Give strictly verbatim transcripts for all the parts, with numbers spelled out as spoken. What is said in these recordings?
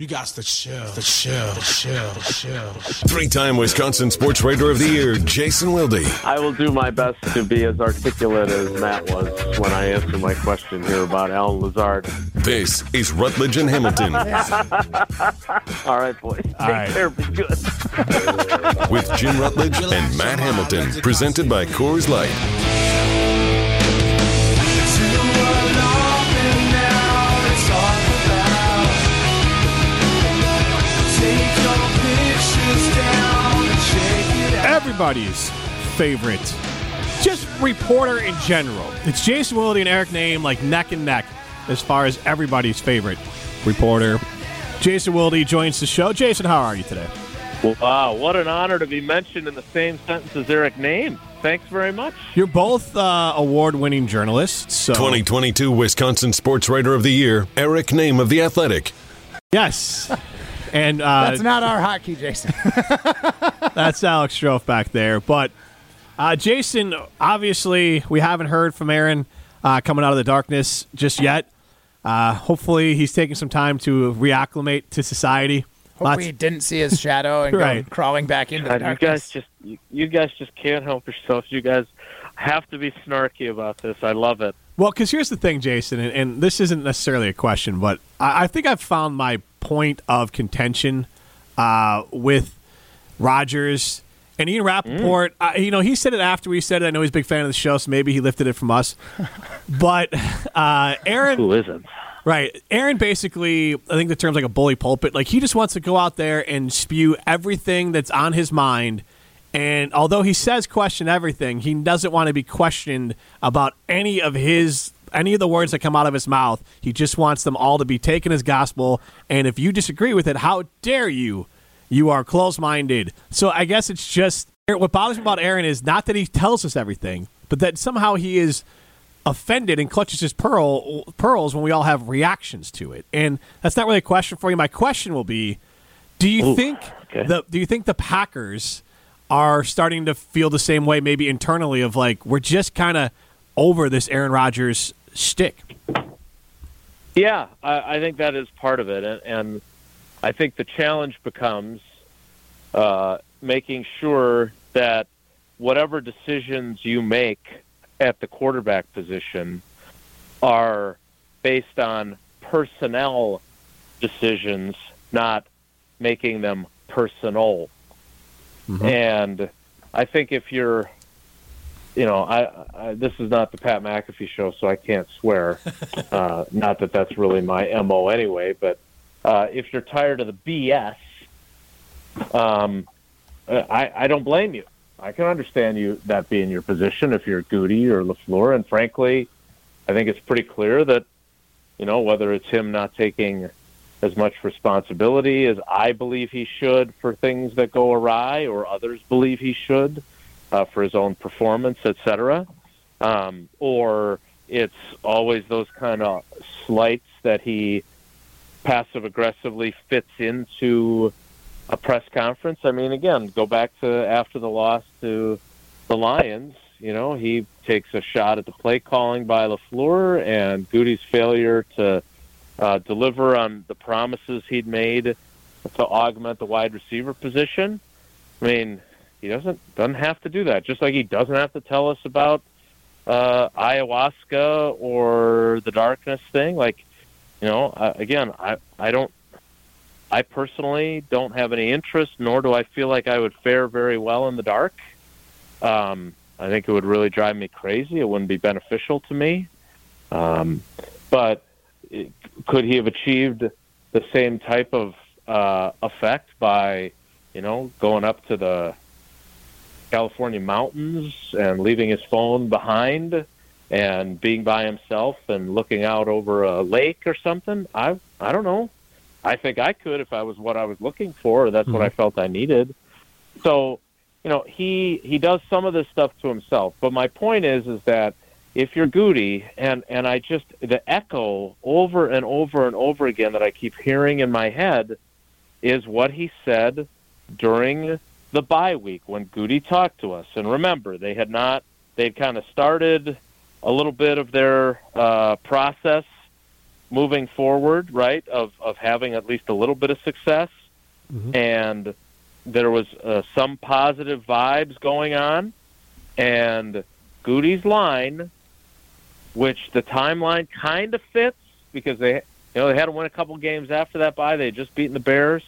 You got the chill, the chill, the chill, the chill. Three-time Wisconsin Sports Writer of the Year, Jason Wilde. I will do my best to be as articulate as Matt was when I answered my question here about Alan Lazard. This is Rutledge and Hamilton. All right, boys. Take right. care. Be good. With Jim Rutledge and Matt Hamilton, presented by Coors Light. Everybody's favorite, just reporter in general. It's Jason Wilde and Eric Namé, like neck and neck as far as everybody's favorite reporter. Jason Wilde joins the show. Jason, how are you today? Wow, what an honor to be mentioned in the same sentence as Eric Namé. Thanks very much. You're both uh, award-winning journalists. So. twenty twenty-two Wisconsin Sports Writer of the Year, Eric Namé of The Athletic. Yes. And uh, that's not our hotkey, Jason. That's Alex Schroff back there. But, uh, Jason, obviously we haven't heard from Aaron uh, coming out of the darkness just yet. Uh, hopefully he's taking some time to reacclimate to society. Hopefully he didn't see his shadow and right. go crawling back into God, the darkness. You guys, just, you, you guys just can't help yourselves. You guys have to be snarky about this. I love it. Well, because here's the thing, Jason, and, and this isn't necessarily a question, but I, I think I've found my point of contention uh, with Rodgers and Ian Rappaport. Mm. I, you know, he said it after we said it. I know he's a big fan of the show, so maybe he lifted it from us. But uh, Aaron... Who isn't? Right. Aaron basically, I think the term's like a bully pulpit. Like, he just wants to go out there and spew everything that's on his mind. And although he says question everything, he doesn't want to be questioned about any of his any of the words that come out of his mouth. He just wants them all to be taken as gospel. And if you disagree with it, how dare you? You are close-minded. So I guess it's just what bothers me about Aaron is not that he tells us everything, but that somehow he is offended and clutches his pearl, pearls when we all have reactions to it. And that's not really a question for you. My question will be, do you Ooh, think okay. the do you think the Packers are starting to feel the same way maybe internally of like, we're just kind of over this Aaron Rodgers shtick? Yeah, I, I think that is part of it. And, and I think the challenge becomes uh, making sure that whatever decisions you make at the quarterback position are based on personnel decisions, not making them personal. Mm-hmm. And I think if you're, you know, I, I this is not the Pat McAfee show, so I can't swear. uh, not that that's really my M O anyway, but uh, if you're tired of the B S, um, I, I don't blame you. I can understand you that being your position if you're Goody or LaFleur. And frankly, I think it's pretty clear that, you know, whether it's him not taking as much responsibility as I believe he should for things that go awry or others believe he should uh, for his own performance, et cetera. Um, or it's always those kind of slights that he passive-aggressively fits into a press conference. I mean, again, go back to after the loss to the Lions, you know, he takes a shot at the play calling by LaFleur and Goody's failure to Uh, deliver on the promises he'd made to augment the wide receiver position. I mean, he doesn't doesn't have to do that. Just like he doesn't have to tell us about uh, ayahuasca or the darkness thing. Like, you know, uh, again, I I don't I personally don't have any interest, nor do I feel like I would fare very well in the dark. Um, I think it would really drive me crazy. It wouldn't be beneficial to me. Um, but could he have achieved the same type of uh, effect by, you know, going up to the California mountains and leaving his phone behind and being by himself and looking out over a lake or something? I I don't know. I think I could if I was what I was looking for, or that's mm-hmm. what I felt I needed. So, you know, he he does some of this stuff to himself. But my point is, is that if you're Goody, and, and I just, the echo over and over and over again that I keep hearing in my head is what he said during the bye week when Goody talked to us. And remember, they had not, they'd kind of started a little bit of their uh, process moving forward, right, of, of having at least a little bit of success. Mm-hmm. And there was uh, some positive vibes going on. And Goody's line, which the timeline kind of fits because they, you know, they had to win a couple games after that bye. They had just beaten the Bears.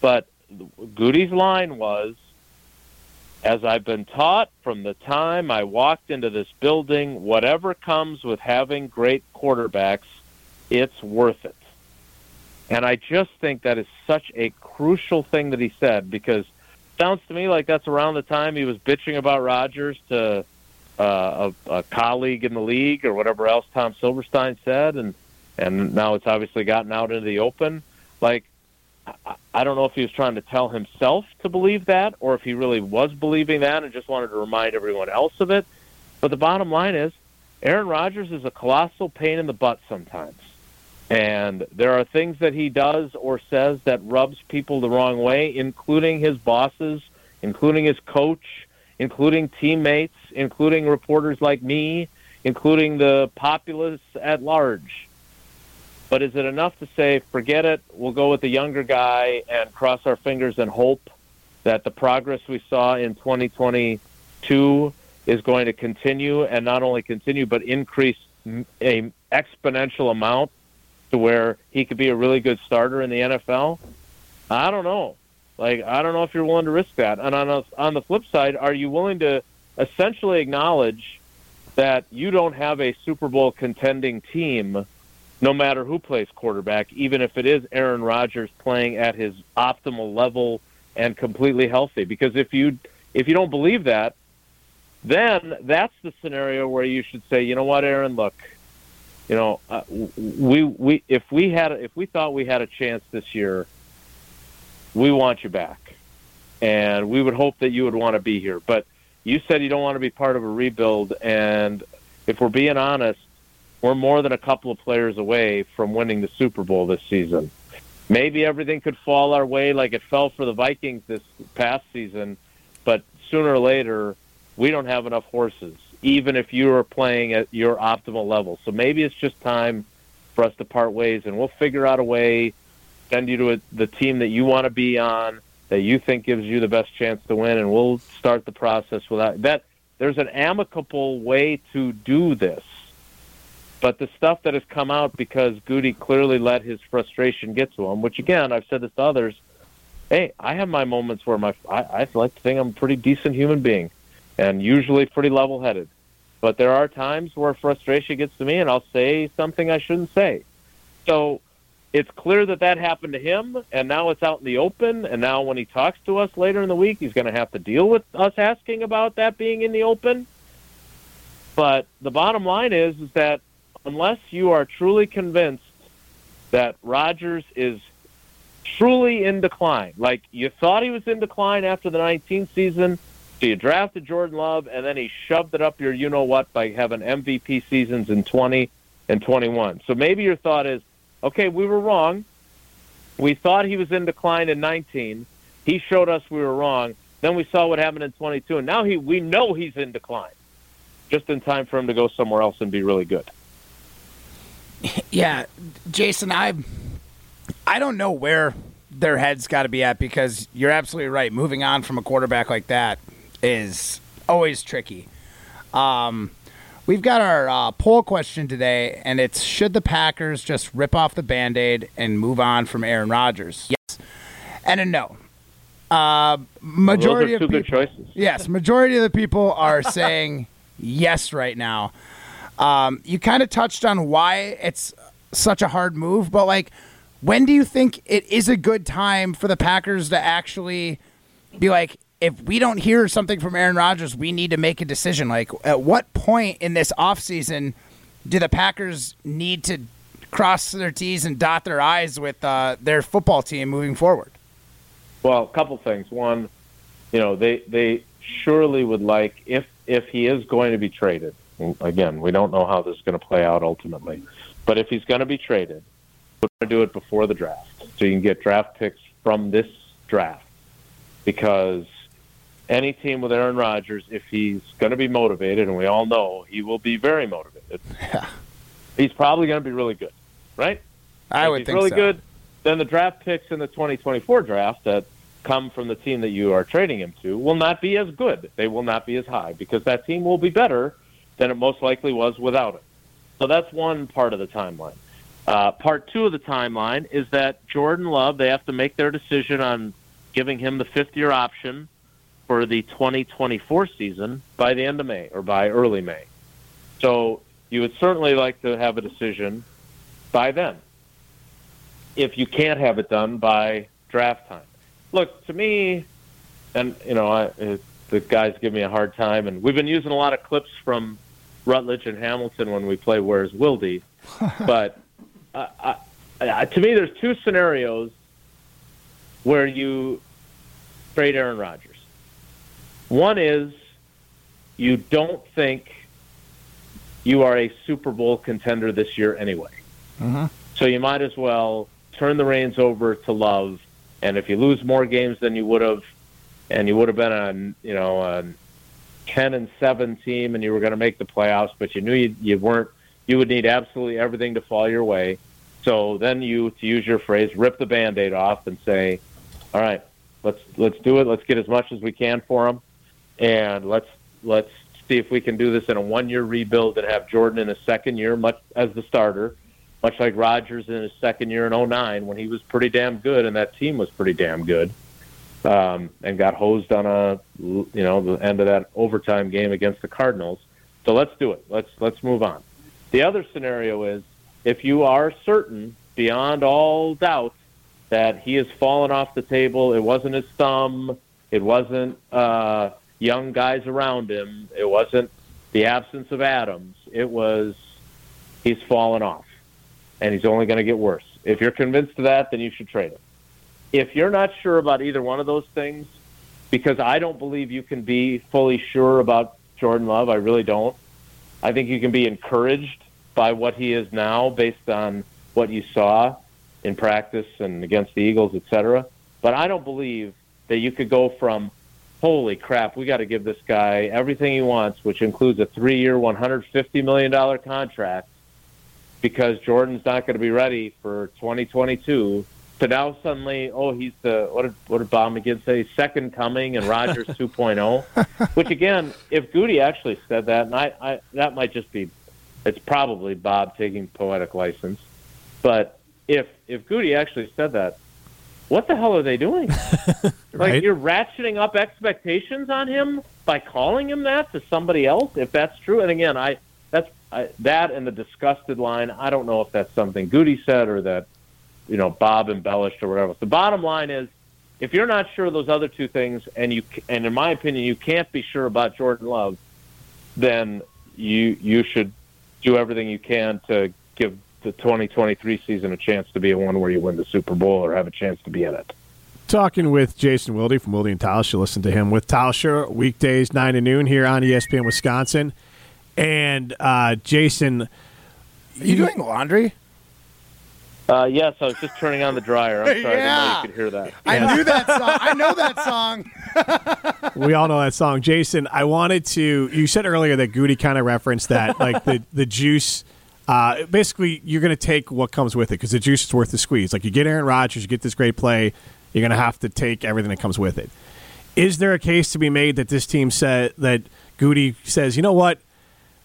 But Goody's line was, as I've been taught from the time I walked into this building, whatever comes with having great quarterbacks, it's worth it. And I just think that is such a crucial thing that he said, because it sounds to me like that's around the time he was bitching about Rodgers to uh, a, a colleague in the league or whatever else Tom Silverstein said, and, and now it's obviously gotten out into the open. Like, I, I don't know if he was trying to tell himself to believe that or if he really was believing that and just wanted to remind everyone else of it. But the bottom line is Aaron Rodgers is a colossal pain in the butt sometimes. And there are things that he does or says that rubs people the wrong way, including his bosses, including his coach, including teammates, including reporters like me, including the populace at large. But is it enough to say, forget it, we'll go with the younger guy and cross our fingers and hope that the progress we saw in twenty twenty-two is going to continue, and not only continue but increase an exponential amount to where he could be a really good starter in the N F L? I don't know. Like, I don't know if you're willing to risk that. And on, a, on the flip side, are you willing to essentially acknowledge that you don't have a Super Bowl contending team no matter who plays quarterback, even if it is Aaron Rodgers playing at his optimal level and completely healthy? Because if you if you don't believe that, then that's the scenario where you should say, you know what, Aaron, look, you know, uh, we we if we had if we thought we had a chance this year, we want you back, and we would hope that you would want to be here. But you said you don't want to be part of a rebuild, and if we're being honest, we're more than a couple of players away from winning the Super Bowl this season. Maybe everything could fall our way like it fell for the Vikings this past season, but sooner or later, we don't have enough horses, even if you are playing at your optimal level. So maybe it's just time for us to part ways, and we'll figure out a way, send you to a, the team that you want to be on, that you think gives you the best chance to win, and we'll start the process without that. There's an amicable way to do this. But the stuff that has come out because Goody clearly let his frustration get to him, which, again, I've said this to others, hey, I have my moments where my I, I like to think I'm a pretty decent human being and usually pretty level-headed. But there are times where frustration gets to me and I'll say something I shouldn't say. So it's clear that that happened to him, and now it's out in the open, and now when he talks to us later in the week, he's going to have to deal with us asking about that being in the open. But the bottom line is, is that unless you are truly convinced that Rodgers is truly in decline, like you thought he was in decline after the nineteen season, so you drafted Jordan Love, and then he shoved it up your you-know-what by having M V P seasons in twenty and twenty-one. So maybe your thought is, okay, we were wrong. We thought he was in decline in nineteen. He showed us we were wrong. Then we saw what happened in twenty-two, and now he we know he's in decline, just in time for him to go somewhere else and be really good. Yeah, Jason, I I don't know where their head's got to be at, because you're absolutely right. Moving on from a quarterback like that is always tricky. Um, we've got our uh, poll question today, and it's, should the Packers just rip off the Band-Aid and move on from Aaron Rodgers? Yes. And a no. Uh, majority well, those are two of people, good choices. Yes, majority of the people are saying yes right now. Um, you kind of touched on why it's such a hard move, but like, when do you think it is a good time for the Packers to actually be like, if we don't hear something from Aaron Rodgers, we need to make a decision? Like, at what point in this offseason do the Packers need to cross their T's and dot their I's with uh, their football team moving forward? Well, a couple things. One, you know, they they surely would like, if if he is going to be traded. Again, we don't know how this is going to play out ultimately. But if he's going to be traded, we're going to do it before the draft, so you can get draft picks from this draft. Because any team with Aaron Rodgers, if he's going to be motivated, and we all know he will be very motivated, yeah, he's probably going to be really good. right? I if would he's think really so. Good, then the draft picks in the twenty twenty-four draft that come from the team that you are trading him to will not be as good. They will not be as high because that team will be better than it most likely was without him. So that's one part of the timeline. Uh, part two of the timeline is that Jordan Love, they have to make their decision on giving him the fifth-year option for the twenty twenty-four season by the end of May or by early May. So you would certainly like to have a decision by then if you can't have it done by draft time. Look, to me, and, you know, I, it, the guys give me a hard time, and we've been using a lot of clips from Rutledge and Hamilton when we play Where's Wildy, but uh, I, I, to me there's two scenarios where you trade Aaron Rodgers. One is you don't think you are a Super Bowl contender this year anyway. Uh-huh. So you might as well turn the reins over to Love, and if you lose more games than you would have, and you would have been a, you know, a ten and seven team and you were going to make the playoffs, but you knew you, you weren't, you would need absolutely everything to fall your way. So then you, to use your phrase, rip the Band-Aid off and say, all right, let's let's do it. Let's get as much as we can for them, and let's let's see if we can do this in a one-year rebuild and have Jordan in his second year, much as the starter, much like Rodgers in his second year in oh nine when he was pretty damn good and that team was pretty damn good, um, and got hosed on a you know the end of that overtime game against the Cardinals. So let's do it. Let's let's move on. The other scenario is, if you are certain beyond all doubt that he has fallen off the table, it wasn't his thumb, it wasn't uh, young guys around him, it wasn't the absence of Adams, it was he's fallen off, and he's only going to get worse. If you're convinced of that, then you should trade him. If you're not sure about either one of those things, because I don't believe you can be fully sure about Jordan Love, I really don't. I think you can be encouraged by what he is now based on what you saw in practice and against the Eagles, et cetera. But I don't believe that you could go from, holy crap, we got to give this guy everything he wants, which includes a three-year, one hundred fifty million dollars contract, because Jordan's not going to be ready for twenty twenty-two, to now suddenly, oh, he's the, what did, what did Bob McGinn say, second coming and Rodgers two point oh, which again, if Goody actually said that, and I, I that might just be, it's probably Bob taking poetic license. But if if Goody actually said that, what the hell are they doing? Like, right? You're ratcheting up expectations on him by calling him that to somebody else, if that's true. And again, I that's I, that and the disgusted line, I don't know if that's something Goody said or that, you know, Bob embellished or whatever. The bottom line is, if you're not sure of those other two things, and you and in my opinion, you can't be sure about Jordan Love, then you you should do everything you can to give the twenty twenty-three season a chance to be a one where you win the Super Bowl or have a chance to be in it. Talking with Jason Wilde from Wildy and Tower. You listen to him with Tausher weekdays nine to noon here on E S P N Wisconsin. And uh, Jason, are you, you doing laundry? Uh, yes, I was just turning on the dryer. I'm sorry, yeah. I didn't know you could hear that. I yeah. knew that song. I know that song. We all know that song. Jason, I wanted to – you said earlier that Goody kind of referenced that, like the, the juice uh, – basically, you're going to take what comes with it because the juice is worth the squeeze. Like, you get Aaron Rodgers, you get this great play, you're going to have to take everything that comes with it. Is there a case to be made that this team said – that Goody says, you know what,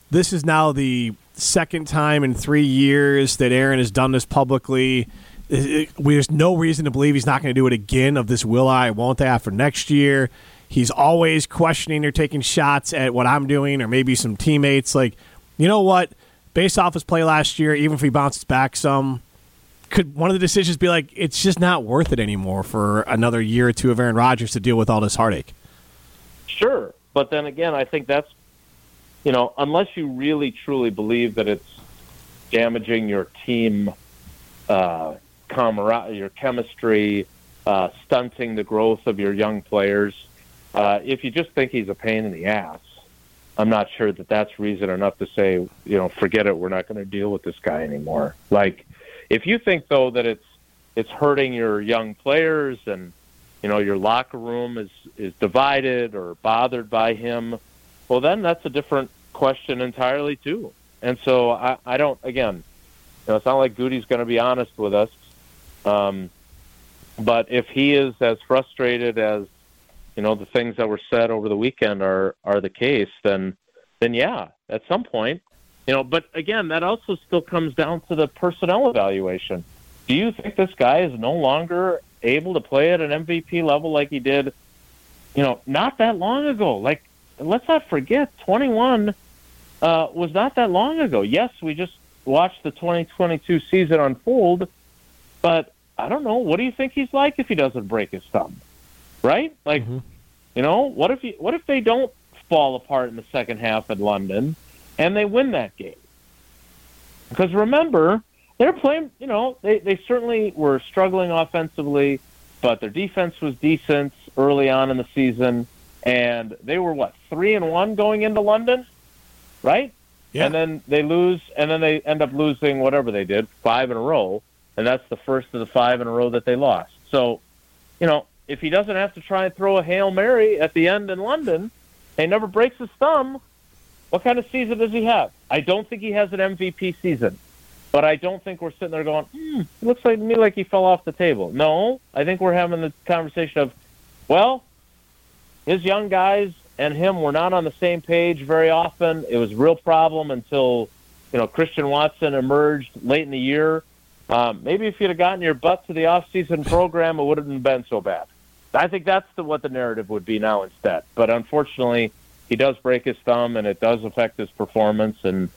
this is now the – second time in three years that Aaron has done this publicly. There's no reason to believe he's not going to do it again of this will I, won't I after next year. He's always questioning or taking shots at what I'm doing or maybe some teammates. Like, you know what? Based off his play last year, even if he bounces back some, could one of the decisions be like, it's just not worth it anymore for another year or two of Aaron Rodgers to deal with all this heartache? Sure. But then again, I think that's, you know, unless you really, truly believe that it's damaging your team, uh, camaraderie, your chemistry, uh, stunting the growth of your young players, uh, if you just think he's a pain in the ass, I'm not sure that that's reason enough to say, you know, forget it, we're not going to deal with this guy anymore. Like, if you think, though, that it's it's hurting your young players and, you know, your locker room is, is divided or bothered by him, well, then that's a different question entirely, too. And so I, I don't, again, know, it's not like Goody's going to be honest with us. Um, but if he is as frustrated as, you know, the things that were said over the weekend are, are the case, then, then yeah, at some point, you know, but again, that also still comes down to the personnel evaluation. Do you think this guy is no longer able to play at an M V P level like he did, you know, not that long ago? Like, let's not forget, twenty-one uh, was not that long ago. Yes, we just watched the twenty twenty-two season unfold, but I don't know. What do you think he's like if he doesn't break his thumb, right? Like, mm-hmm. you know, what if he, what if they don't fall apart in the second half at London and they win that game? Because remember, they're playing, you know, they, they certainly were struggling offensively, but their defense was decent early on in the season. And they were, what, three and one going into London, right? Yeah. And then they lose, and then they end up losing whatever they did, five in a row, and that's the first of the five in a row that they lost. So, you know, if he doesn't have to try and throw a Hail Mary at the end in London, and he never breaks his thumb, what kind of season does he have? I don't think he has an M V P season, but I don't think we're sitting there going, hmm, it looks like to me like he fell off the table. No, I think we're having the conversation of, well, his young guys and him were not on the same page very often. It was a real problem until, you know, Christian Watson emerged late in the year. Um, maybe if you'd have gotten your butt to the off-season program, it wouldn't have been so bad. I think that's the, what the narrative would be now instead. But unfortunately, he does break his thumb, and it does affect his performance, and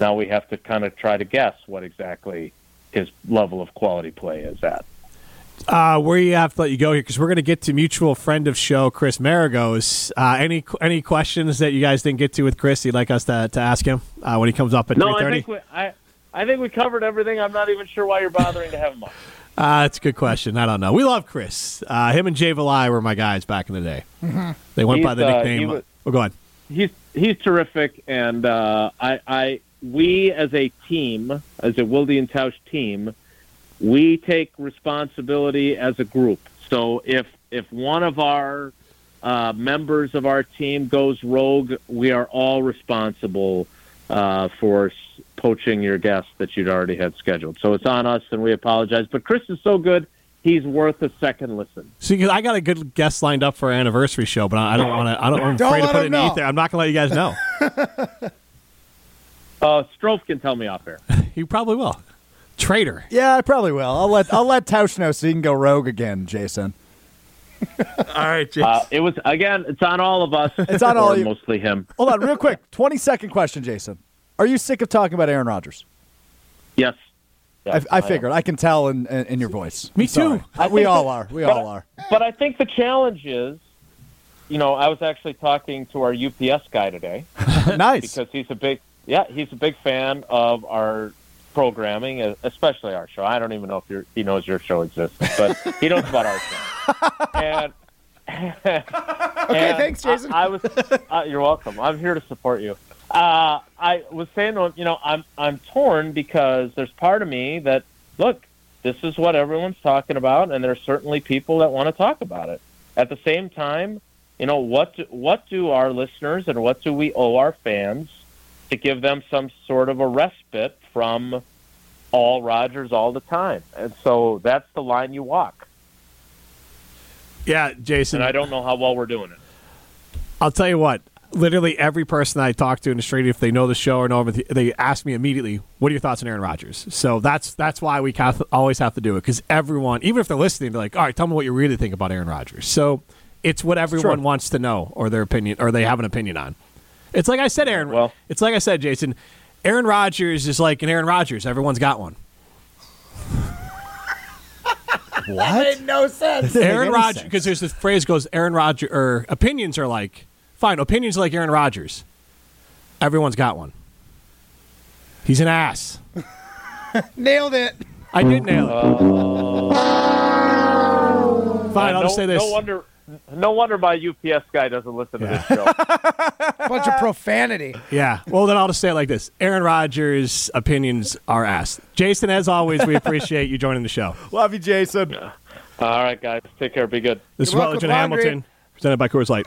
now we have to kind of try to guess what exactly his level of quality play is at. Uh, we have to let you go here because we're going to get to mutual friend of show, Chris Marigos. Uh, any any questions that you guys didn't get to with Chris you'd like us to, to ask him uh, when he comes up at three thirty? No, I think, we, I, I think we covered everything. I'm not even sure why you're bothering to have him on. Uh, that's a good question. I don't know. We love Chris. Uh, him and Jay Vali were my guys back in the day. Mm-hmm. They went he's, by the nickname. Uh, was, oh, go ahead. He's, he's terrific, and uh, I, I we as a team, as a Wildy and Tower team, we take responsibility as a group. So if if one of our uh, members of our team goes rogue, we are all responsible uh, for poaching your guests that you'd already had scheduled. So it's on us, and we apologize. But Chris is so good, he's worth a second listen. See, I got a good guest lined up for our anniversary show, but I don't want to. I don't. I'm don't afraid to put it in the ether. I'm not going to let you guys know. uh, Strofe can tell me off air. You probably will. Traitor. Yeah, I probably will. I'll let I'll let Tausch know so he can go rogue again, Jason. All right, Jason. Uh, it was again. It's on all of us. It's on all. You. Mostly him. Hold on, real quick. twenty second question, Jason. Are you sick of talking about Aaron Rodgers? Yes. yes I, I, I figured. Am. I can tell in in, in your voice. Me too. I, we all are. We but, all are. But I think the challenge is, you know, I was actually talking to our U P S guy today. Nice, because he's a big yeah, he's a big fan of our programming, especially our show. I don't even know if you're, he knows your show exists, but he knows about our show. And, okay, and thanks, Jason. I, I was, uh, you're welcome. I'm here to support you. Uh, I was saying, you know, I'm I'm torn because there's part of me that, look, this is what everyone's talking about, and there's certainly people that want to talk about it. At the same time, you know, what do, what do our listeners and what do we owe our fans to give them some sort of a respite from all Rodgers all the time? And so that's the line you walk. Yeah, Jason. And I don't know how well we're doing it. I'll tell you what. Literally every person I talk to in the street, if they know the show or know him, they ask me immediately, what are your thoughts on Aaron Rodgers? So that's that's why we always have to do it, because everyone, even if they're listening, they're like, all right, tell me what you really think about Aaron Rodgers. So it's what everyone sure. wants to know or their opinion or they have an opinion on. It's like I said, Aaron. Well, it's like I said, Jason. Aaron Rodgers is like an Aaron Rodgers. Everyone's got one. What? That made no sense. Aaron Rodgers, because there's this phrase goes, Aaron Rodgers, or opinions are like, fine, opinions are like Aaron Rodgers. Everyone's got one. He's an ass. Nailed it. I did nail it. Uh, fine, I'll no, just say this. No wonder. No wonder my U P S guy doesn't listen yeah. to this show. Bunch of profanity. Yeah. Well, then I'll just say it like this. Aaron Rodgers' opinions are asked. Jason, as always, we appreciate you joining the show. Love you, Jason. Yeah. All right, guys. Take care. Be good. This You're is Rutledge and Hamilton, presented by Coors Light.